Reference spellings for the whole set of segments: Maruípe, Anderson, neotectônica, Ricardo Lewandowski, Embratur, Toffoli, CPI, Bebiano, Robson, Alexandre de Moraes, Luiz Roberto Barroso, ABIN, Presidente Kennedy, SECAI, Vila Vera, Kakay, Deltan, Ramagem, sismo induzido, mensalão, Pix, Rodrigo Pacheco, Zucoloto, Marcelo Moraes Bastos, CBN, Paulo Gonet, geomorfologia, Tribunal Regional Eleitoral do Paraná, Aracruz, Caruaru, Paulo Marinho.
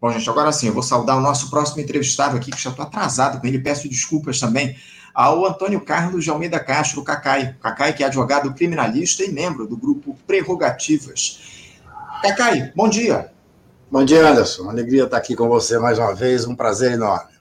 Bom, gente, agora sim, eu vou saudar o nosso próximo entrevistado aqui, que já estou atrasado com ele, peço desculpas também, ao Antônio Carlos de Almeida Castro, Kakay. Kakay, que é advogado criminalista e membro do grupo Prerrogativas. Kakay, bom dia. Bom dia, Anderson. Uma alegria estar aqui com você mais uma vez, um prazer enorme.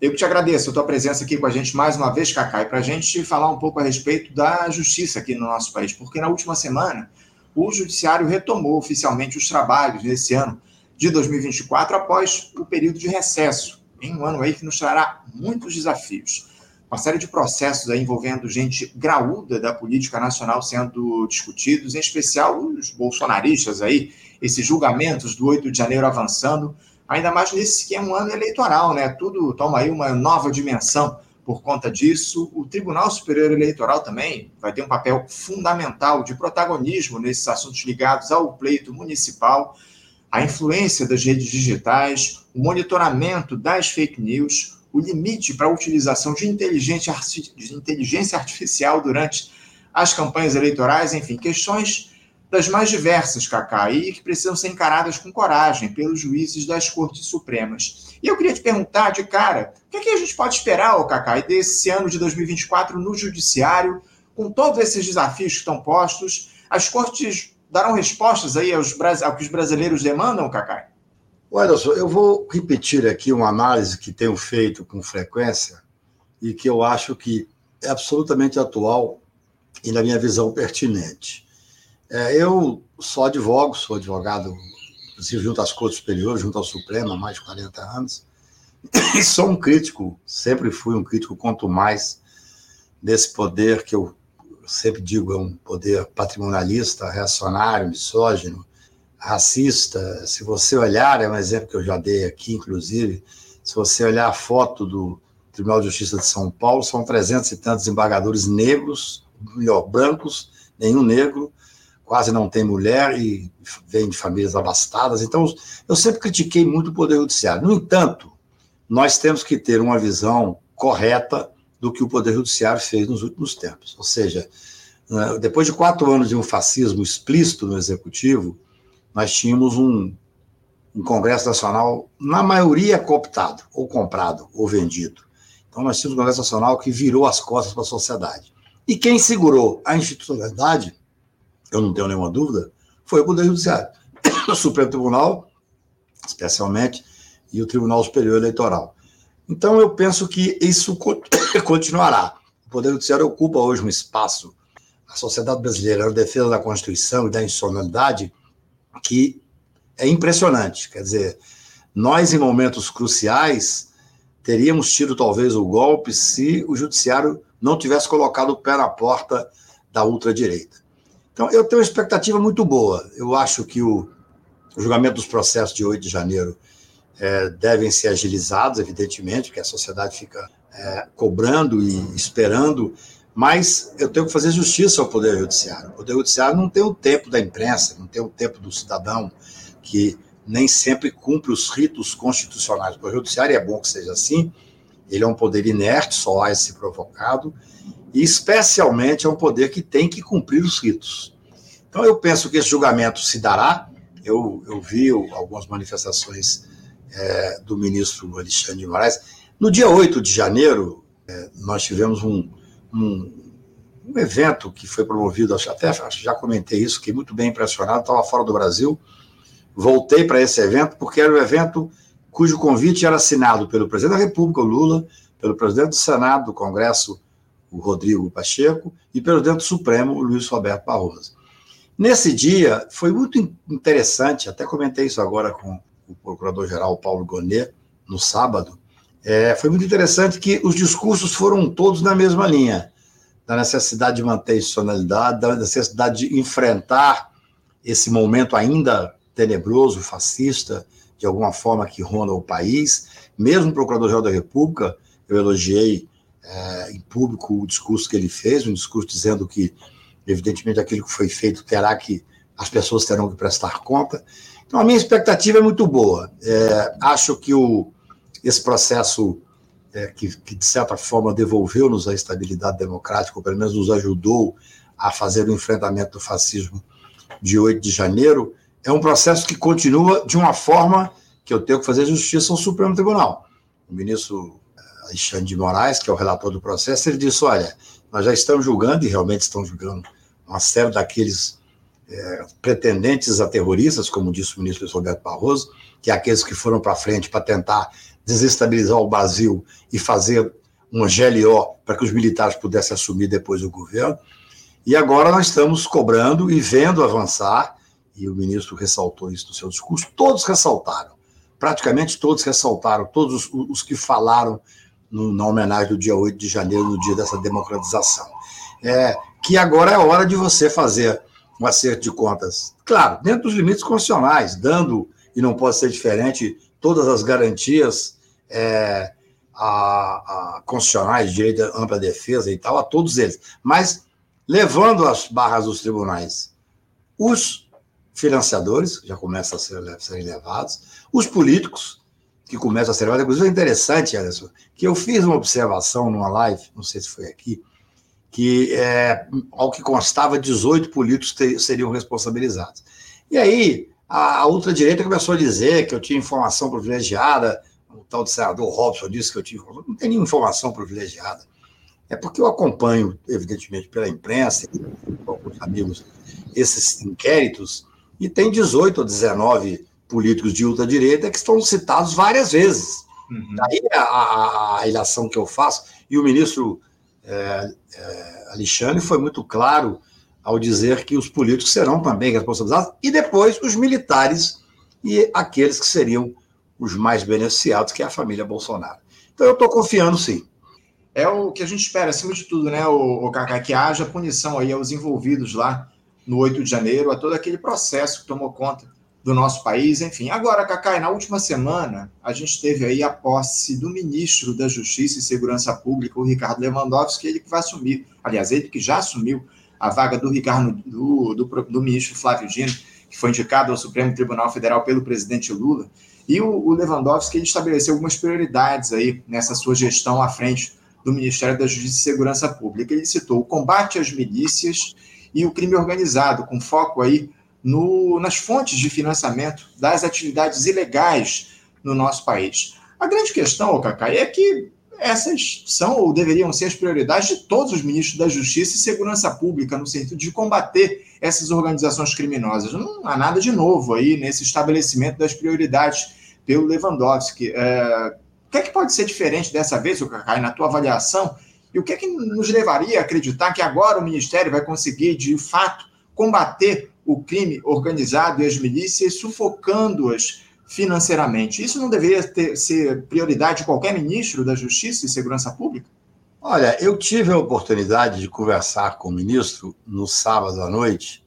Eu que te agradeço a tua presença aqui com a gente mais uma vez, Kakay, para a gente falar um pouco a respeito da justiça aqui no nosso país, porque na última semana o Judiciário retomou oficialmente os trabalhos nesse ano de 2024 após o período de recesso, em um ano aí que nos trará muitos desafios. Uma série de processos aí envolvendo gente graúda da política nacional sendo discutidos, em especial os bolsonaristas aí, esses julgamentos do 8 de janeiro avançando, ainda mais nesse que é um ano eleitoral, né? Tudo toma aí uma nova dimensão por conta disso. O Tribunal Superior Eleitoral também vai ter um papel fundamental de protagonismo nesses assuntos ligados ao pleito municipal, a influência das redes digitais, o monitoramento das fake news, o limite para a utilização de inteligência artificial durante as campanhas eleitorais, enfim, questões das mais diversas, Kakay, e que precisam ser encaradas com coragem pelos juízes das Cortes Supremas. E eu queria te perguntar, de cara, o que é que a gente pode esperar, Kakay, desse ano de 2024 no Judiciário, com todos esses desafios que estão postos? As Cortes darão respostas aí ao que os brasileiros demandam, Kakay? Anderson, eu vou repetir aqui uma análise que tenho feito com frequência e que eu acho que é absolutamente atual e, na minha visão, pertinente. Eu só advogo, sou advogado, inclusive, junto às Cortes Superiores, junto ao Supremo, há mais de 40 anos, e sou um crítico, sempre fui um crítico, quanto mais desse poder que eu sempre digo, é um poder patrimonialista, reacionário, misógino, racista. Se você olhar, é um exemplo que eu já dei aqui, inclusive, se você olhar a foto do Tribunal de Justiça de São Paulo, são 300 e tantos embargadores negros, melhor, brancos, nenhum negro, quase não tem mulher e vem de famílias abastadas. Então, eu sempre critiquei muito o Poder Judiciário. No entanto, nós temos que ter uma visão correta do que o Poder Judiciário fez nos últimos tempos. Ou seja, depois de 4 anos de um fascismo explícito no Executivo, nós tínhamos um Congresso Nacional, na maioria, cooptado, ou comprado, ou vendido. Então, nós tínhamos um Congresso Nacional que virou as costas para a sociedade. E quem segurou a institucionalidade, eu não tenho nenhuma dúvida, foi o Poder Judiciário. O Supremo Tribunal, especialmente, e o Tribunal Superior Eleitoral. Então, eu penso que isso continuará. O Poder Judiciário ocupa hoje um espaço na sociedade brasileira, na defesa da Constituição e da institucionalidade, que é impressionante. Quer dizer, nós, em momentos cruciais, teríamos tido talvez o golpe se o Judiciário não tivesse colocado o pé na porta da ultradireita. Então, eu tenho uma expectativa muito boa. Eu acho que o julgamento dos processos de 8 de janeiro devem ser agilizados, evidentemente, porque a sociedade fica cobrando e esperando, mas eu tenho que fazer justiça ao Poder Judiciário. O Poder Judiciário não tem o tempo da imprensa, não tem o tempo do cidadão, que nem sempre cumpre os ritos constitucionais. O Poder Judiciário, é bom que seja assim, ele é um poder inerte, só há esse provocado, e especialmente é um poder que tem que cumprir os ritos. Então, eu penso que esse julgamento se dará. Eu vi algumas manifestações do ministro Alexandre de Moraes. No dia 8 de janeiro, nós tivemos um evento que foi promovido, até já comentei isso, fiquei muito bem impressionado, estava fora do Brasil, voltei para esse evento, porque era um evento cujo convite era assinado pelo presidente da República, o Lula, pelo presidente do Senado, do Congresso, o Rodrigo Pacheco, e pelo presidente do Supremo, o Luiz Roberto Barroso. Nesse dia, foi muito interessante, até comentei isso agora com o procurador-geral Paulo Gonet, no sábado, foi muito interessante que os discursos foram todos na mesma linha, da necessidade de manter a institucionalidade, da necessidade de enfrentar esse momento ainda tenebroso, fascista, de alguma forma que ronda o país. Mesmo o procurador-geral da República, eu elogiei em público o discurso que ele fez, um discurso dizendo que, evidentemente, aquilo que foi feito as pessoas terão que prestar conta. Então, a minha expectativa é muito boa. Acho que esse processo que, de certa forma, devolveu-nos a estabilidade democrática, ou pelo menos nos ajudou a fazer o enfrentamento do fascismo de 8 de janeiro, é um processo que continua de uma forma que eu tenho que fazer justiça ao Supremo Tribunal. O ministro Alexandre de Moraes, que é o relator do processo, ele disse, olha, nós já estamos julgando, e realmente estão julgando, uma série daqueles pretendentes a terroristas, como disse o ministro Luiz Roberto Barroso, que é aqueles que foram para frente para tentar desestabilizar o Brasil e fazer um GLO para que os militares pudessem assumir depois o governo. E agora nós estamos cobrando e vendo avançar, e o ministro ressaltou isso no seu discurso, todos ressaltaram, praticamente todos ressaltaram, todos os que falaram na homenagem do dia 8 de janeiro, no dia dessa democratização. Que agora é hora de você fazer um acerto de contas, claro, dentro dos limites constitucionais, dando, e não pode ser diferente, todas as garantias constitucionais, direito à ampla defesa e tal, a todos eles, mas levando as barras dos tribunais, os financiadores, que já começam a ser levados, os políticos, que começam a ser levados. Inclusive é interessante, Anderson, que eu fiz uma observação numa live, não sei se foi aqui, que, ao que constava, 18 políticos seriam responsabilizados. E aí, a ultradireita começou a dizer que eu tinha informação privilegiada, o tal do senador Robson disse que eu tinha informação, não tem nenhuma informação privilegiada. É porque eu acompanho, evidentemente, pela imprensa, com alguns amigos, esses inquéritos, e tem 18 ou 19 políticos de ultradireita que estão citados várias vezes. Uhum. Daí a ilação que eu faço, e o ministro... Alexandre foi muito claro ao dizer que os políticos serão também responsabilizados, e depois os militares e aqueles que seriam os mais beneficiados, que é a família Bolsonaro. Então eu estou confiando, sim. É o que a gente espera, acima de tudo, né, o Kakay, que haja punição aí aos envolvidos lá no 8 de janeiro, a todo aquele processo que tomou conta do nosso país, enfim. Agora, Kakay, na última semana, a gente teve aí a posse do ministro da Justiça e Segurança Pública, o Ricardo Lewandowski, ele que vai assumir, aliás, ele que já assumiu a vaga do Ricardo, do ministro Flávio Dino, que foi indicado ao Supremo Tribunal Federal pelo presidente Lula, e o Lewandowski, ele estabeleceu algumas prioridades aí nessa sua gestão à frente do Ministério da Justiça e Segurança Pública. Ele citou o combate às milícias e o crime organizado, com foco aí nas fontes de financiamento das atividades ilegais no nosso país. A grande questão, Kakay, é que essas são ou deveriam ser as prioridades de todos os ministros da Justiça e Segurança Pública, no sentido de combater essas organizações criminosas. Não há nada de novo aí nesse estabelecimento das prioridades pelo Lewandowski. O que é que pode ser diferente dessa vez, Kakay, na tua avaliação? E o que é que nos levaria a acreditar que agora o Ministério vai conseguir, de fato, combater o crime organizado e as milícias, sufocando-as financeiramente? Isso não deveria ser prioridade de qualquer ministro da Justiça e Segurança Pública? Olha, eu tive a oportunidade de conversar com o ministro no sábado à noite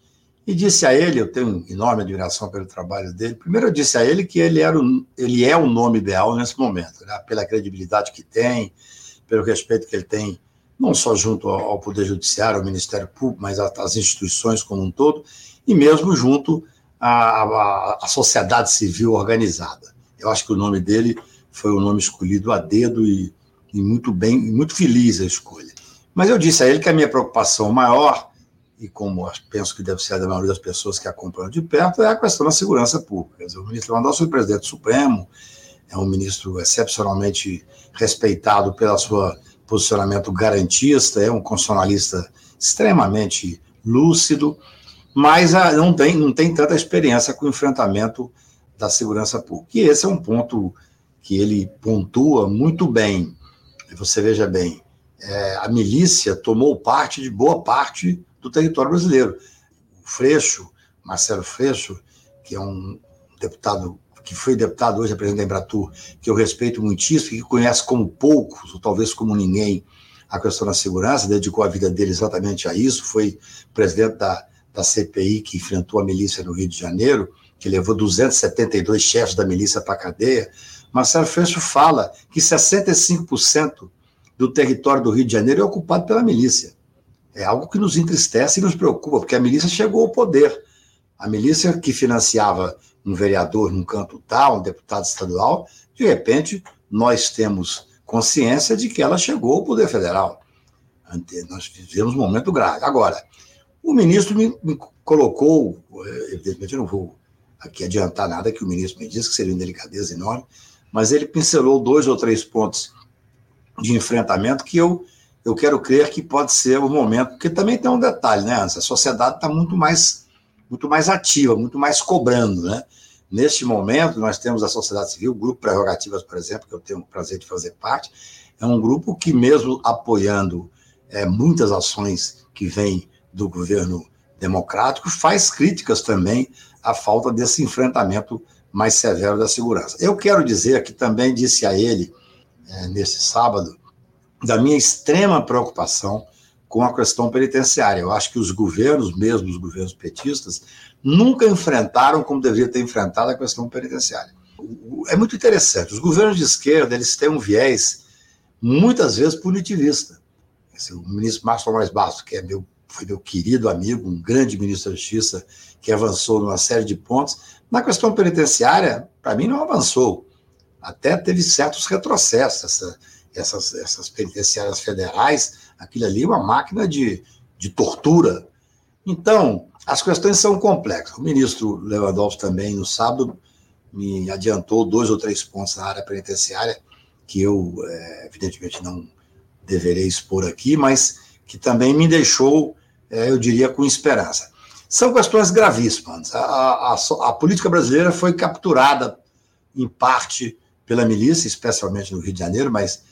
e disse a ele, eu tenho enorme admiração pelo trabalho dele, primeiro eu disse a ele que ele é o nome ideal nesse momento, né? Pela credibilidade que tem, pelo respeito que ele tem, não só junto ao Poder Judiciário, ao Ministério Público, mas às instituições como um todo, e mesmo junto à sociedade civil organizada. Eu acho que o nome dele foi o nome escolhido a dedo e muito bem, muito feliz a escolha. Mas eu disse a ele que a minha preocupação maior, e como penso que deve ser a da maioria das pessoas que acompanham de perto, é a questão da segurança pública. O ministro Lewandowski foi presidente do Supremo, é um ministro excepcionalmente respeitado pelo seu posicionamento garantista, é um constitucionalista extremamente lúcido, mas não tem tanta experiência com o enfrentamento da segurança pública. E esse é um ponto que ele pontua muito bem. Você veja bem, a milícia tomou parte de boa parte do território brasileiro. O Freixo, Marcelo Freixo, que é um deputado, que foi deputado hoje, é presidente da Embratur, que eu respeito muitíssimo, que conhece como poucos, ou talvez como ninguém, a questão da segurança, dedicou a vida dele exatamente a isso, foi presidente da CPI que enfrentou a milícia no Rio de Janeiro, que levou 272 chefes da milícia para a cadeia. Marcelo Freixo fala que 65% do território do Rio de Janeiro é ocupado pela milícia. É algo que nos entristece e nos preocupa, porque a milícia chegou ao poder. A milícia que financiava um vereador num canto tal, um deputado estadual, de repente nós temos consciência de que ela chegou ao poder federal. Nós vivemos um momento grave. Agora, o ministro me colocou, evidentemente eu não vou aqui adiantar nada que o ministro me disse, que seria uma delicadeza enorme, mas ele pincelou 2 ou 3 pontos de enfrentamento que eu quero crer que pode ser o momento, porque também tem um detalhe, né, Anderson? A sociedade está muito mais ativa, muito mais cobrando, né? Neste momento, nós temos a sociedade civil, o grupo Prerrogativas, por exemplo, que eu tenho o prazer de fazer parte, é um grupo que, mesmo apoiando muitas ações que vêm do governo democrático, faz críticas também à falta desse enfrentamento mais severo da segurança. Eu quero dizer que também disse a ele, nesse sábado, da minha extrema preocupação com a questão penitenciária. Eu acho que os governos, mesmo os governos petistas, nunca enfrentaram como deveria ter enfrentado a questão penitenciária. É muito interessante. Os governos de esquerda, eles têm um viés, muitas vezes, punitivista. O ministro Marcelo Moraes Bastos, que foi meu querido amigo, um grande ministro da Justiça, que avançou numa série de pontos. Na questão penitenciária, para mim, não avançou. Até teve certos retrocessos, essas penitenciárias federais, aquilo ali é uma máquina de tortura. Então, as questões são complexas. O ministro Lewandowski também, no sábado, me adiantou 2 ou 3 pontos na área penitenciária, que eu, evidentemente, não deverei expor aqui, mas que também me deixou, eu diria, com esperança. São questões gravíssimas. A política brasileira foi capturada, em parte, pela milícia, especialmente no Rio de Janeiro, mas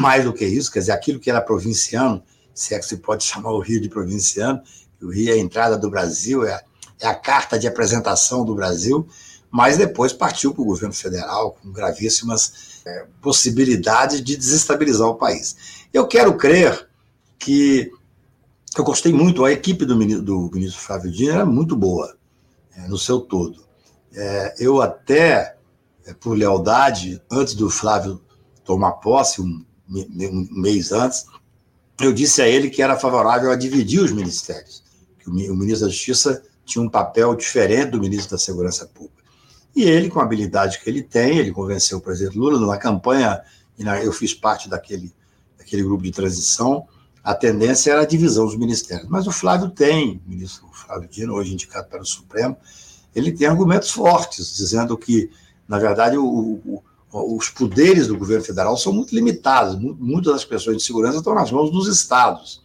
mais do que isso, quer dizer, aquilo que era provinciano, se é que se pode chamar o Rio de provinciano, o Rio é a entrada do Brasil, é a carta de apresentação do Brasil, mas depois partiu para o governo federal com gravíssimas possibilidades de desestabilizar o país. Eu quero crer que... Eu gostei muito, a equipe do ministro Flávio Dino era muito boa, no seu todo. Eu até, por lealdade, antes do Flávio tomar posse, um mês antes, eu disse a ele que era favorável a dividir os ministérios, que o ministro da Justiça tinha um papel diferente do ministro da Segurança Pública. E ele, com a habilidade que ele tem, ele convenceu o presidente Lula numa campanha, eu fiz parte daquele grupo de transição, a tendência era a divisão dos ministérios. Mas o Flávio tem, o ministro Flávio Dino, hoje indicado para o Supremo, ele tem argumentos fortes, dizendo que, na verdade, os poderes do governo federal são muito limitados, muitas das questões de segurança estão nas mãos dos estados.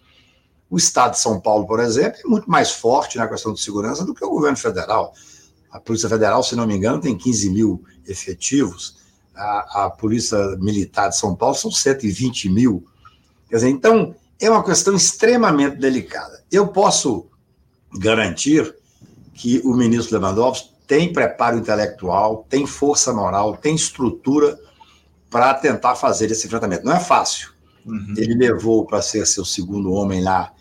O estado de São Paulo, por exemplo, é muito mais forte na questão de segurança do que o governo federal. A Polícia Federal, se não me engano, tem 15 mil efetivos, a Polícia Militar de São Paulo são 120 mil. Quer dizer, então, é uma questão extremamente delicada. Eu posso garantir que o ministro Lewandowski tem preparo intelectual, tem força moral, tem estrutura para tentar fazer esse enfrentamento. Não é fácil. Uhum. Ele levou para ser seu segundo homem lá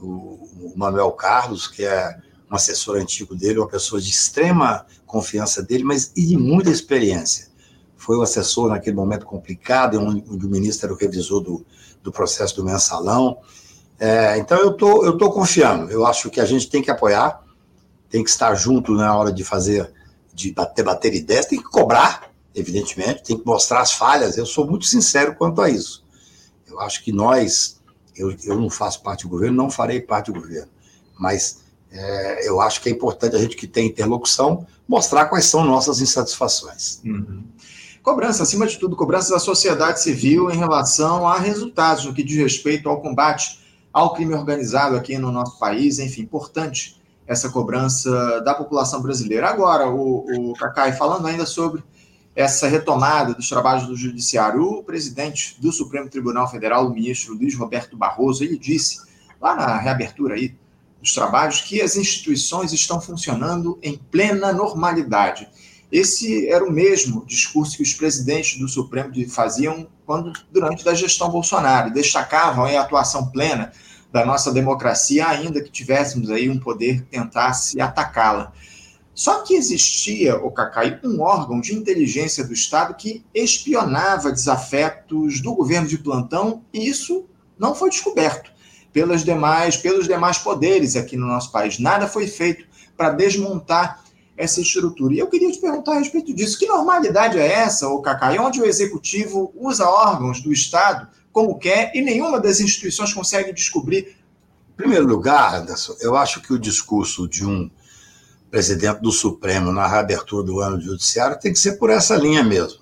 o Manuel Carlos, que é um assessor antigo dele, uma pessoa de extrema confiança dele, mas e de muita experiência. Foi o assessor naquele momento complicado, onde o ministro era o revisor do processo do mensalão. Então, eu tô confiando. Eu acho que a gente tem que apoiar, tem que estar junto na hora de fazer, de bater ideias, tem que cobrar, evidentemente, tem que mostrar as falhas. Eu sou muito sincero quanto a isso. Eu acho que eu não faço parte do governo, não farei parte do governo, mas eu acho que é importante a gente que tem interlocução mostrar quais são nossas insatisfações. Uhum. Cobrança, acima de tudo, cobrança da sociedade civil em relação a resultados no que diz respeito ao combate ao crime organizado aqui no nosso país, enfim, importante essa cobrança da população brasileira. Agora, o Kakay falando ainda sobre essa retomada dos trabalhos do Judiciário, o presidente do Supremo Tribunal Federal, o ministro Luiz Roberto Barroso, ele disse, lá na reabertura aí dos trabalhos, que as instituições estão funcionando em plena normalidade. Esse era o mesmo discurso que os presidentes do Supremo faziam durante a gestão Bolsonaro, destacavam a atuação plena da nossa democracia, ainda que tivéssemos aí um poder que tentasse atacá-la. Só que existia, o Kakay, um órgão de inteligência do Estado que espionava desafetos do governo de plantão, e isso não foi descoberto pelos demais poderes aqui no nosso país. Nada foi feito para desmontar essa estrutura. E eu queria te perguntar a respeito disso. Que normalidade é essa, o Kakay, onde o Executivo usa órgãos do Estado como quer, e nenhuma das instituições consegue descobrir? Em primeiro lugar, Anderson, eu acho que o discurso de um presidente do Supremo na reabertura do ano do judiciário tem que ser por essa linha mesmo.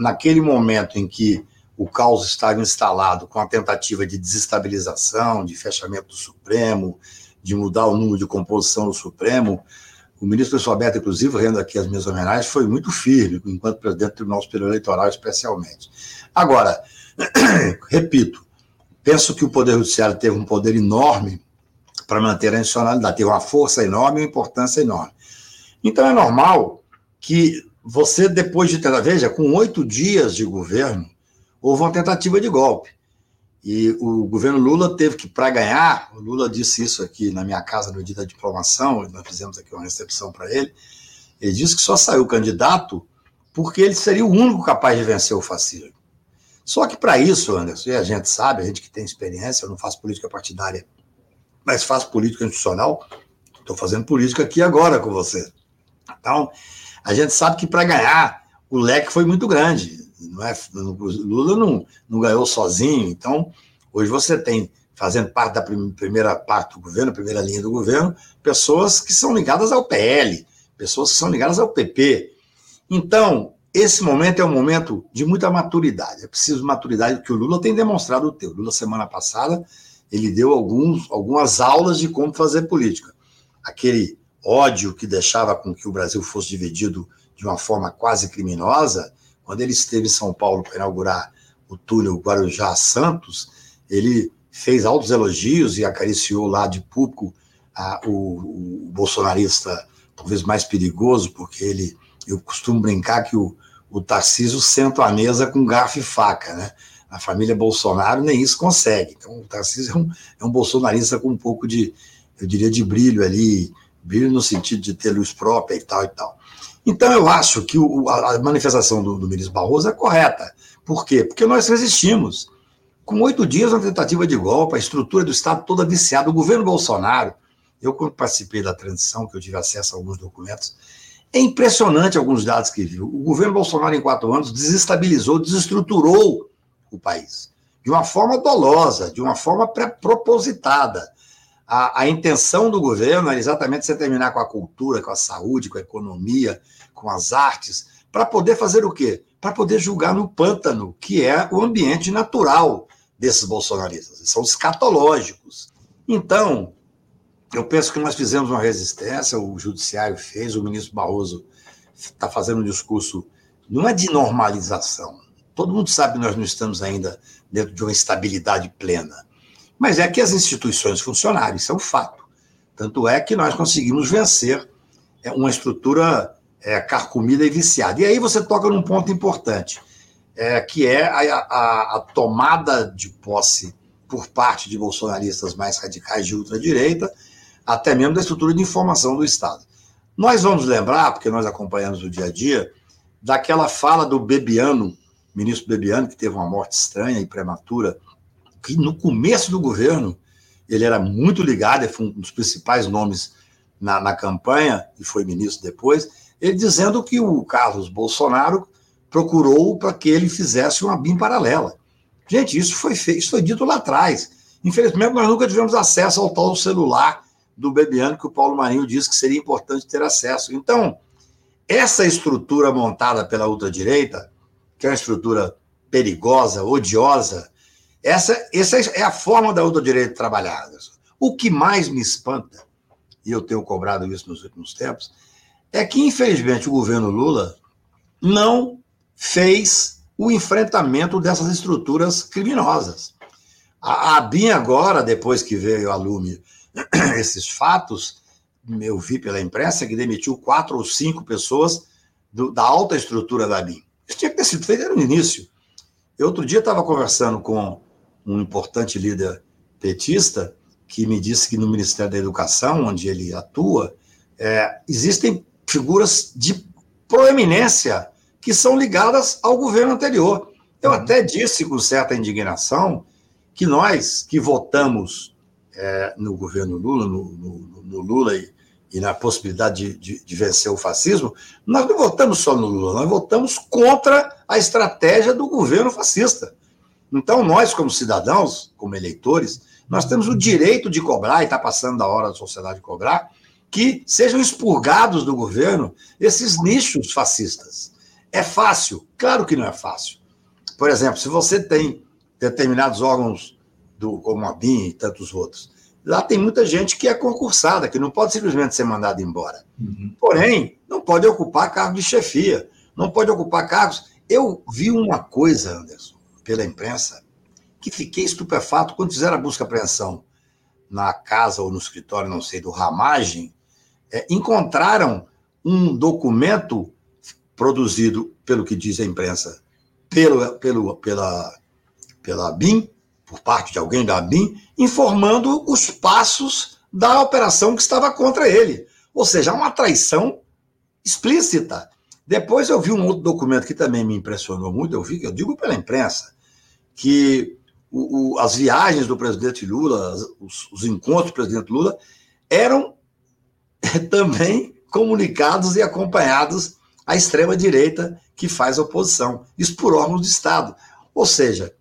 Naquele momento em que o caos estava instalado com a tentativa de desestabilização, de fechamento do Supremo, de mudar o número de composição do Supremo, o ministro Luiz Roberto, inclusive, rendo aqui as minhas homenagens, foi muito firme, enquanto presidente do Tribunal Superior Eleitoral, especialmente. Agora, repito, penso que o Poder Judiciário teve um poder enorme para manter a institucionalidade, teve uma força enorme e uma importância enorme. Então, é normal que você, depois de tentar, veja, com 8 dias de governo, houve uma tentativa de golpe. E o governo Lula teve que, para ganhar, o Lula disse isso aqui na minha casa no dia da diplomação, nós fizemos aqui uma recepção para ele disse que só saiu candidato porque ele seria o único capaz de vencer o fascismo. Só que para isso, Anderson, e a gente sabe, a gente que tem experiência, eu não faço política partidária, mas faço política institucional, estou fazendo política aqui agora com você. Então, a gente sabe que para ganhar, o leque foi muito grande. Lula não ganhou sozinho, então hoje você tem, fazendo parte da primeira parte do governo, primeira linha do governo, pessoas que são ligadas ao PL, pessoas que são ligadas ao PP. Então, esse momento é um momento de muita maturidade, é preciso maturidade, que o Lula tem demonstrado. O Lula, semana passada, ele deu algumas aulas de como fazer política. Aquele ódio que deixava com que o Brasil fosse dividido de uma forma quase criminosa, quando ele esteve em São Paulo para inaugurar o túnel Guarujá-Santos, ele fez altos elogios e acariciou lá de público o bolsonarista talvez mais perigoso, porque eu costumo brincar que o Tarcísio senta à mesa com garfo e faca, né? A família Bolsonaro nem isso consegue. Então, o Tarcísio é um bolsonarista com um pouco de, eu diria, de brilho ali, brilho no sentido de ter luz própria e tal e tal. Então, eu acho que a manifestação do ministro Barroso é correta. Por quê? Porque nós resistimos. Com 8 dias, uma tentativa de golpe, a estrutura do Estado toda viciada, o governo Bolsonaro, eu, quando participei da transição, que eu tive acesso a alguns documentos, é impressionante alguns dados que viu. O governo Bolsonaro, em 4 anos, desestabilizou, desestruturou o país. De uma forma dolosa, de uma forma propositada. A intenção do governo era exatamente você terminar com a cultura, com a saúde, com a economia, com as artes, para poder fazer o quê? Para poder julgar no pântano, que é o ambiente natural desses bolsonaristas. São escatológicos. Então, eu penso que nós fizemos uma resistência, o judiciário fez, o ministro Barroso está fazendo um discurso, não é de normalização. Todo mundo sabe que nós não estamos ainda dentro de uma estabilidade plena. Mas é que as instituições funcionaram, isso é um fato. Tanto é que nós conseguimos vencer uma estrutura carcomida e viciada. E aí você toca num ponto importante, que é a tomada de posse por parte de bolsonaristas mais radicais de ultradireita, até mesmo da estrutura de informação do Estado. Nós vamos lembrar, porque nós acompanhamos o dia a dia, daquela fala do Bebiano, ministro Bebiano, que teve uma morte estranha e prematura, que no começo do governo ele era muito ligado, ele foi um dos principais nomes na campanha e foi ministro depois, ele dizendo que o Carlos Bolsonaro procurou para que ele fizesse uma ABIN paralela. Gente, isso foi feito, isso foi dito lá atrás. Infelizmente, nós nunca tivemos acesso ao tal celular do Bebiano que o Paulo Marinho disse que seria importante ter acesso. Então, essa estrutura montada pela ultradireita, que é uma estrutura perigosa, odiosa, essa é a forma da ultradireita trabalhar. O que mais me espanta, e eu tenho cobrado isso nos últimos tempos, é que, infelizmente, o governo Lula não fez o enfrentamento dessas estruturas criminosas. A ABIN agora, depois que veio a lume esses fatos, eu vi pela imprensa que demitiu 4 ou 5 pessoas da alta estrutura da ABIN. Isso tinha que ter sido feito no início. Eu outro dia estava conversando com um importante líder petista que me disse que no Ministério da Educação, onde ele atua, existem figuras de proeminência que são ligadas ao governo anterior. Eu até disse com certa indignação que nós que votamos no governo Lula, no Lula e na possibilidade de vencer o fascismo, nós não votamos só no Lula, nós votamos contra a estratégia do governo fascista. Então, nós, como cidadãos, como eleitores, nós temos o direito de cobrar, e está passando da hora da sociedade cobrar, que sejam expurgados do governo esses nichos fascistas. É fácil? Claro que não é fácil. Por exemplo, se você tem determinados órgãos, como a ABIN e tantos outros, lá tem muita gente que é concursada, que não pode simplesmente ser mandada embora. Uhum. Porém, não pode ocupar cargo de chefia, não pode ocupar cargos... Eu vi uma coisa, Anderson, pela imprensa, que fiquei estupefato quando fizeram a busca e apreensão na casa ou no escritório, não sei, do Ramagem, encontraram um documento produzido, pelo que diz a imprensa, pela ABIN, por parte de alguém da ABIN, informando os passos da operação que estava contra ele. Ou seja, uma traição explícita. Depois eu vi um outro documento que também me impressionou muito, eu digo pela imprensa, que as viagens do presidente Lula, os encontros do presidente Lula, eram também comunicados e acompanhados à extrema-direita que faz oposição, isso por órgãos de Estado. Ou seja,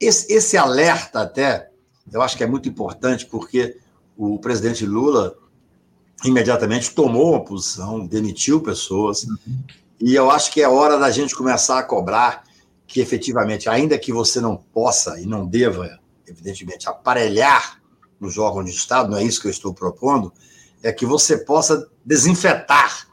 esse alerta até, eu acho que é muito importante, porque o presidente Lula... imediatamente tomou uma posição, demitiu pessoas, e eu acho que é hora da gente começar a cobrar que efetivamente, ainda que você não possa e não deva, evidentemente, aparelhar nos órgãos de Estado, não é isso que eu estou propondo, é que você possa desinfetar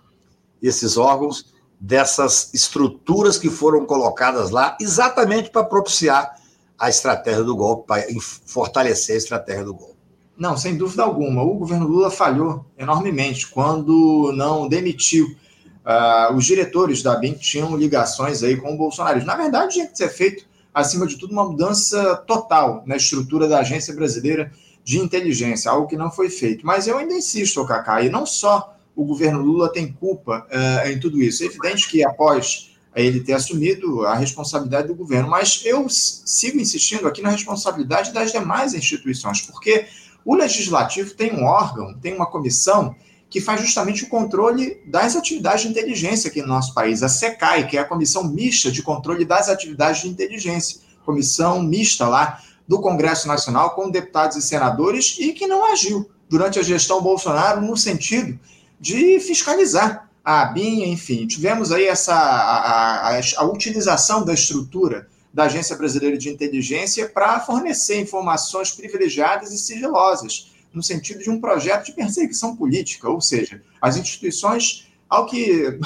esses órgãos dessas estruturas que foram colocadas lá exatamente para propiciar a estratégia do golpe, para fortalecer a estratégia do golpe. Não, sem dúvida alguma. O governo Lula falhou enormemente quando não demitiu. Os diretores da ABIN tinham ligações aí com o bolsonarismo. Na verdade, tinha que ser feito, acima de tudo, uma mudança total na estrutura da Agência Brasileira de Inteligência, algo que não foi feito. Mas eu ainda insisto, Kakay, e não só o governo Lula tem culpa em tudo isso. É evidente que após ele ter assumido a responsabilidade do governo, mas eu sigo insistindo aqui na responsabilidade das demais instituições, porque... o Legislativo tem um órgão, tem uma comissão que faz justamente o controle das atividades de inteligência aqui no nosso país, a SECAI, que é a Comissão Mista de Controle das Atividades de Inteligência, comissão mista lá do Congresso Nacional com deputados e senadores, e que não agiu durante a gestão Bolsonaro no sentido de fiscalizar a ABIN, enfim. Tivemos aí a utilização da estrutura da Agência Brasileira de Inteligência para fornecer informações privilegiadas e sigilosas, no sentido de um projeto de perseguição política, ou seja, as instituições, ao que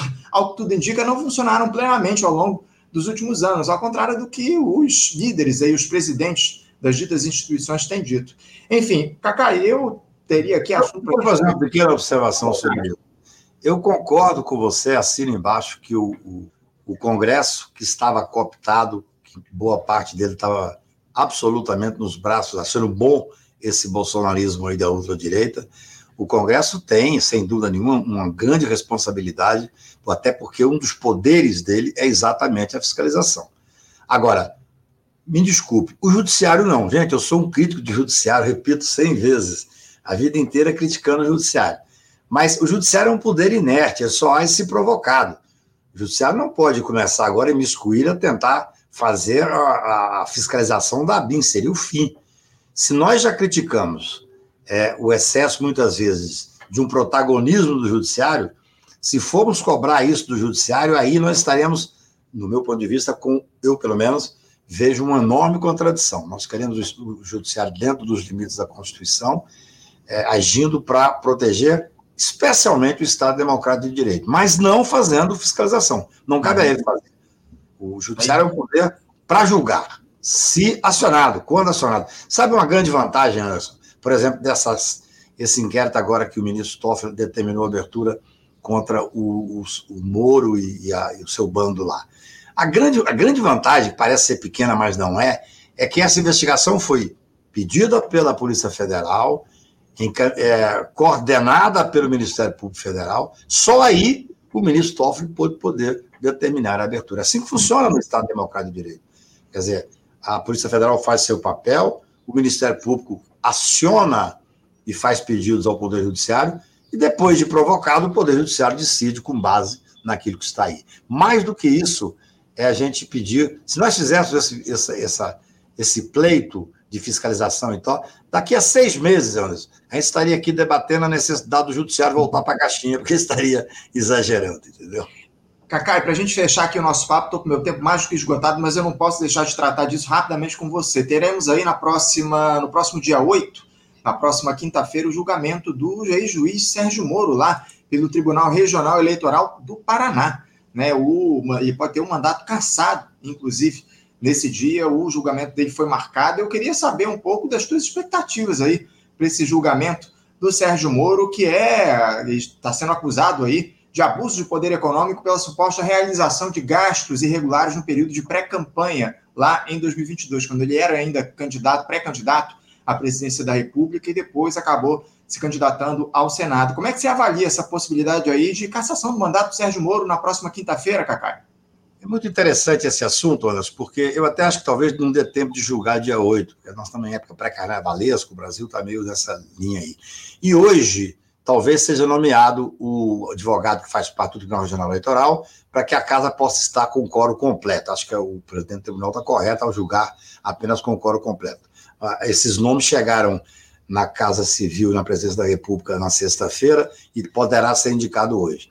tudo indica, não funcionaram plenamente ao longo dos últimos anos, ao contrário do que os líderes e os presidentes das ditas instituições têm dito. Enfim, Kakay, eu teria aqui... Eu vou fazer uma pequena observação sobre isso. Eu concordo com você, assino embaixo, que o Congresso, que estava cooptado, boa parte dele estava absolutamente nos braços, achando bom esse bolsonarismo aí da ultradireita. O Congresso tem, sem dúvida nenhuma, uma grande responsabilidade, até porque um dos poderes dele é exatamente a fiscalização. Agora, me desculpe, o judiciário não. Gente, eu sou um crítico de judiciário, repito 100 vezes, a vida inteira criticando o judiciário. Mas o judiciário é um poder inerte, é só a se provocado. O judiciário não pode começar agora a imiscuir, a tentar fazer a fiscalização da ABIN, seria o fim. Se nós já criticamos o excesso, muitas vezes, de um protagonismo do judiciário, se formos cobrar isso do judiciário, aí nós estaremos, no meu ponto de vista, eu pelo menos, vejo uma enorme contradição. Nós queremos o judiciário dentro dos limites da Constituição, agindo para proteger especialmente o Estado Democrático de Direito, mas não fazendo fiscalização. Não cabe a ele fazer. O judiciário é um poder para julgar, se acionado, quando acionado. Sabe uma grande vantagem, Anderson? Por exemplo, esse inquérito agora que o ministro Toffoli determinou a abertura contra o Moro e o seu bando lá. A grande vantagem, parece ser pequena, mas não é, é que essa investigação foi pedida pela Polícia Federal, coordenada pelo Ministério Público Federal, só aí o ministro Toffoli pôde determinar a abertura. Assim que funciona no Estado Democrático de Direito. Quer dizer, a Polícia Federal faz seu papel, o Ministério Público aciona e faz pedidos ao Poder Judiciário, e depois de provocado, o Poder Judiciário decide com base naquilo que está aí. Mais do que isso, é a gente pedir... Se nós fizéssemos esse pleito de de fiscalização e tal, daqui a 6 meses, Anderson, a gente estaria aqui debatendo a necessidade do judiciário voltar para a caixinha, porque estaria exagerando, entendeu? Kakay, para a gente fechar aqui o nosso papo, estou com o meu tempo mais do que esgotado, mas eu não posso deixar de tratar disso rapidamente com você. Teremos aí no próximo dia 8, na próxima quinta-feira, o julgamento do ex-juiz Sérgio Moro, lá pelo Tribunal Regional Eleitoral do Paraná. Né? Ele pode ter um mandato cassado, inclusive, nesse dia, o julgamento dele foi marcado. Eu queria saber um pouco das suas expectativas aí para esse julgamento do Sérgio Moro, que está sendo acusado aí de abuso de poder econômico pela suposta realização de gastos irregulares no período de pré-campanha, lá em 2022, quando ele era ainda pré-candidato à presidência da República e depois acabou se candidatando ao Senado. Como é que você avalia essa possibilidade aí de cassação do mandato do Sérgio Moro na próxima quinta-feira, Kakay? É muito interessante esse assunto, Anderson, porque eu até acho que talvez não dê tempo de julgar dia 8, porque nós estamos em época pré-carnavalesca, o Brasil está meio nessa linha aí. E hoje talvez seja nomeado o advogado que faz parte do Tribunal Regional Eleitoral para que a casa possa estar com o quórum completo. Acho que o presidente do tribunal está correto ao julgar apenas com o quórum completo. Esses nomes chegaram na Casa Civil, na Presidência da República, na sexta-feira e poderá ser indicado hoje.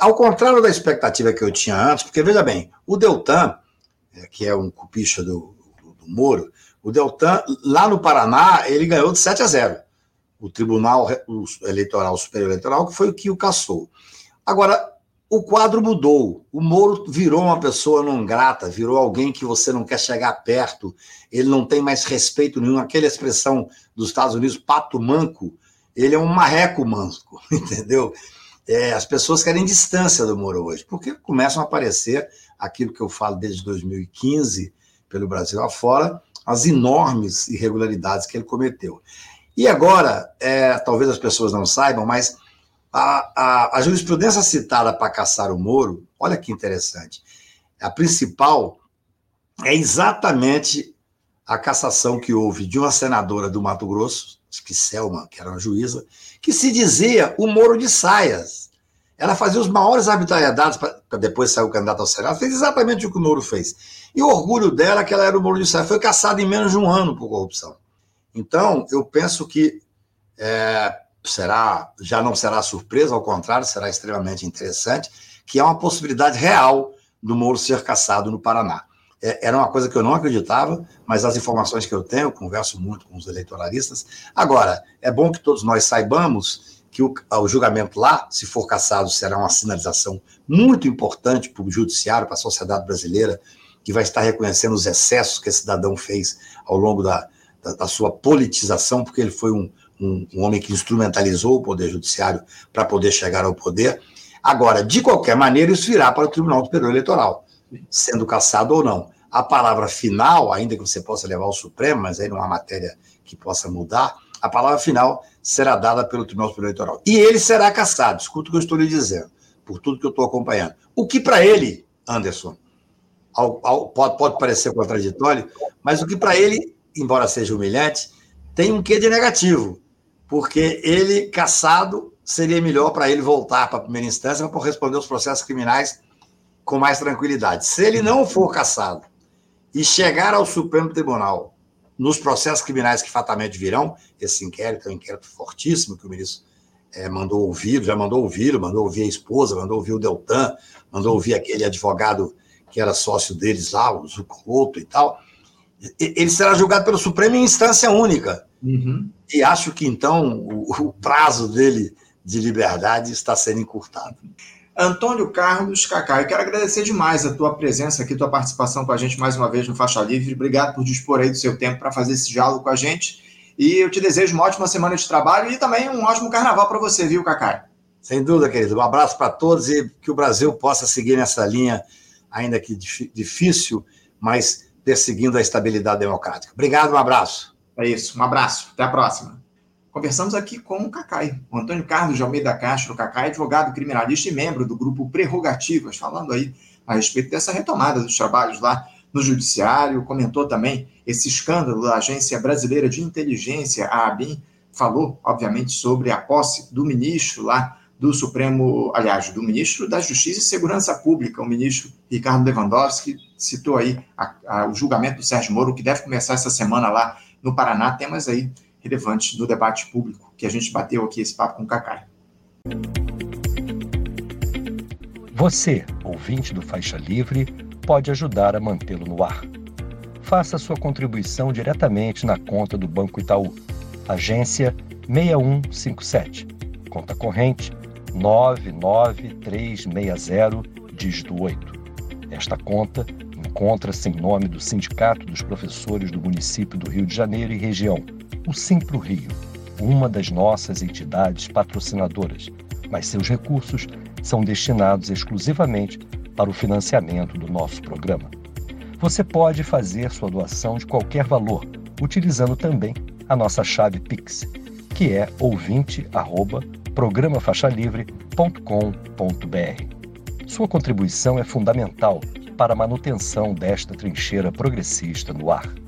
Ao contrário da expectativa que eu tinha antes, porque, veja bem, o Deltan, que é um copicha do Moro, o Deltan, lá no Paraná, ele ganhou de 7-0. O Tribunal Eleitoral Superior Eleitoral, que foi o que o cassou. Agora, o quadro mudou. O Moro virou uma pessoa não grata, virou alguém que você não quer chegar perto, ele não tem mais respeito nenhum. Aquela expressão dos Estados Unidos, pato manco, ele é um marreco manco, entendeu? As pessoas querem distância do Moro hoje, porque começam a aparecer, aquilo que eu falo desde 2015, pelo Brasil afora, as enormes irregularidades que ele cometeu. E agora, talvez as pessoas não saibam, mas a jurisprudência citada para cassar o Moro, olha que interessante, a principal é exatamente a cassação que houve de uma senadora do Mato Grosso, acho que Selma, que era uma juíza, que se dizia o Moro de saias. Ela fazia os maiores arbitrariedades, para depois sair o candidato ao Senado, fez exatamente o que o Moro fez. E o orgulho dela é que ela era o Moro de saias, foi cassada em menos de um ano por corrupção. Então, eu penso que já não será surpresa, ao contrário, será extremamente interessante, que é uma possibilidade real do Moro ser cassado no Paraná. Era uma coisa que eu não acreditava, mas as informações que eu tenho, eu converso muito com os eleitoralistas. Agora, é bom que todos nós saibamos que o julgamento lá, se for cassado, será uma sinalização muito importante para o judiciário, para a sociedade brasileira, que vai estar reconhecendo os excessos que esse cidadão fez ao longo da sua politização, porque ele foi um homem que instrumentalizou o poder judiciário para poder chegar ao poder. Agora, de qualquer maneira, isso virá para o Tribunal Superior Eleitoral, sendo cassado ou não. A palavra final, ainda que você possa levar ao Supremo, mas aí não há matéria que possa mudar, a palavra final será dada pelo Tribunal Superior Eleitoral. E ele será cassado, escuta o que eu estou lhe dizendo, por tudo que eu estou acompanhando. O que para ele, Anderson, pode parecer contraditório, mas o que para ele, embora seja humilhante, tem um quê de negativo, porque ele, cassado, seria melhor para ele voltar para a primeira instância para responder os processos criminais com mais tranquilidade. Se ele não for cassado e chegar ao Supremo Tribunal nos processos criminais que fatalmente virão, esse inquérito é um inquérito fortíssimo que o ministro mandou ouvir a esposa, mandou ouvir o Deltan, mandou ouvir aquele advogado que era sócio deles lá, o Zucoloto e tal. Ele será julgado pelo Supremo em instância única. Uhum. E acho que, então, o prazo dele de liberdade está sendo encurtado. Antônio Carlos, Kakay, eu quero agradecer demais a tua presença aqui, tua participação com a gente mais uma vez no Faixa Livre. Obrigado por dispor aí do seu tempo para fazer esse diálogo com a gente. E eu te desejo uma ótima semana de trabalho e também um ótimo carnaval para você, viu, Kakay? Sem dúvida, querido. Um abraço para todos e que o Brasil possa seguir nessa linha, ainda que difícil, mas perseguindo a estabilidade democrática. Obrigado, um abraço. É isso, um abraço, até a próxima. Conversamos aqui com o Kakay, o Antônio Carlos de Almeida Castro. Kakay é advogado criminalista e membro do grupo Prerrogativas, falando aí a respeito dessa retomada dos trabalhos lá no Judiciário, comentou também esse escândalo da Agência Brasileira de Inteligência, a ABIN, falou, obviamente, sobre a posse do ministro lá do Supremo, aliás, do ministro da Justiça e Segurança Pública, o ministro Ricardo Lewandowski, citou aí o julgamento do Sérgio Moro, que deve começar essa semana lá no Paraná, temas aí relevantes do debate público, que a gente bateu aqui esse papo com o Kakay. Você, ouvinte do Faixa Livre, pode ajudar a mantê-lo no ar. Faça sua contribuição diretamente na conta do Banco Itaú, agência 6157, conta corrente 99360, dígito 8. Esta conta encontra-se em nome do Sindicato dos Professores do Município do Rio de Janeiro e Região, o Sinpro-Rio, uma das nossas entidades patrocinadoras, mas seus recursos são destinados exclusivamente para o financiamento do nosso programa. Você pode fazer sua doação de qualquer valor, utilizando também a nossa chave Pix, que é ouvinte@programafaixalivre.com.br. Sua contribuição é fundamental para a manutenção desta trincheira progressista no ar.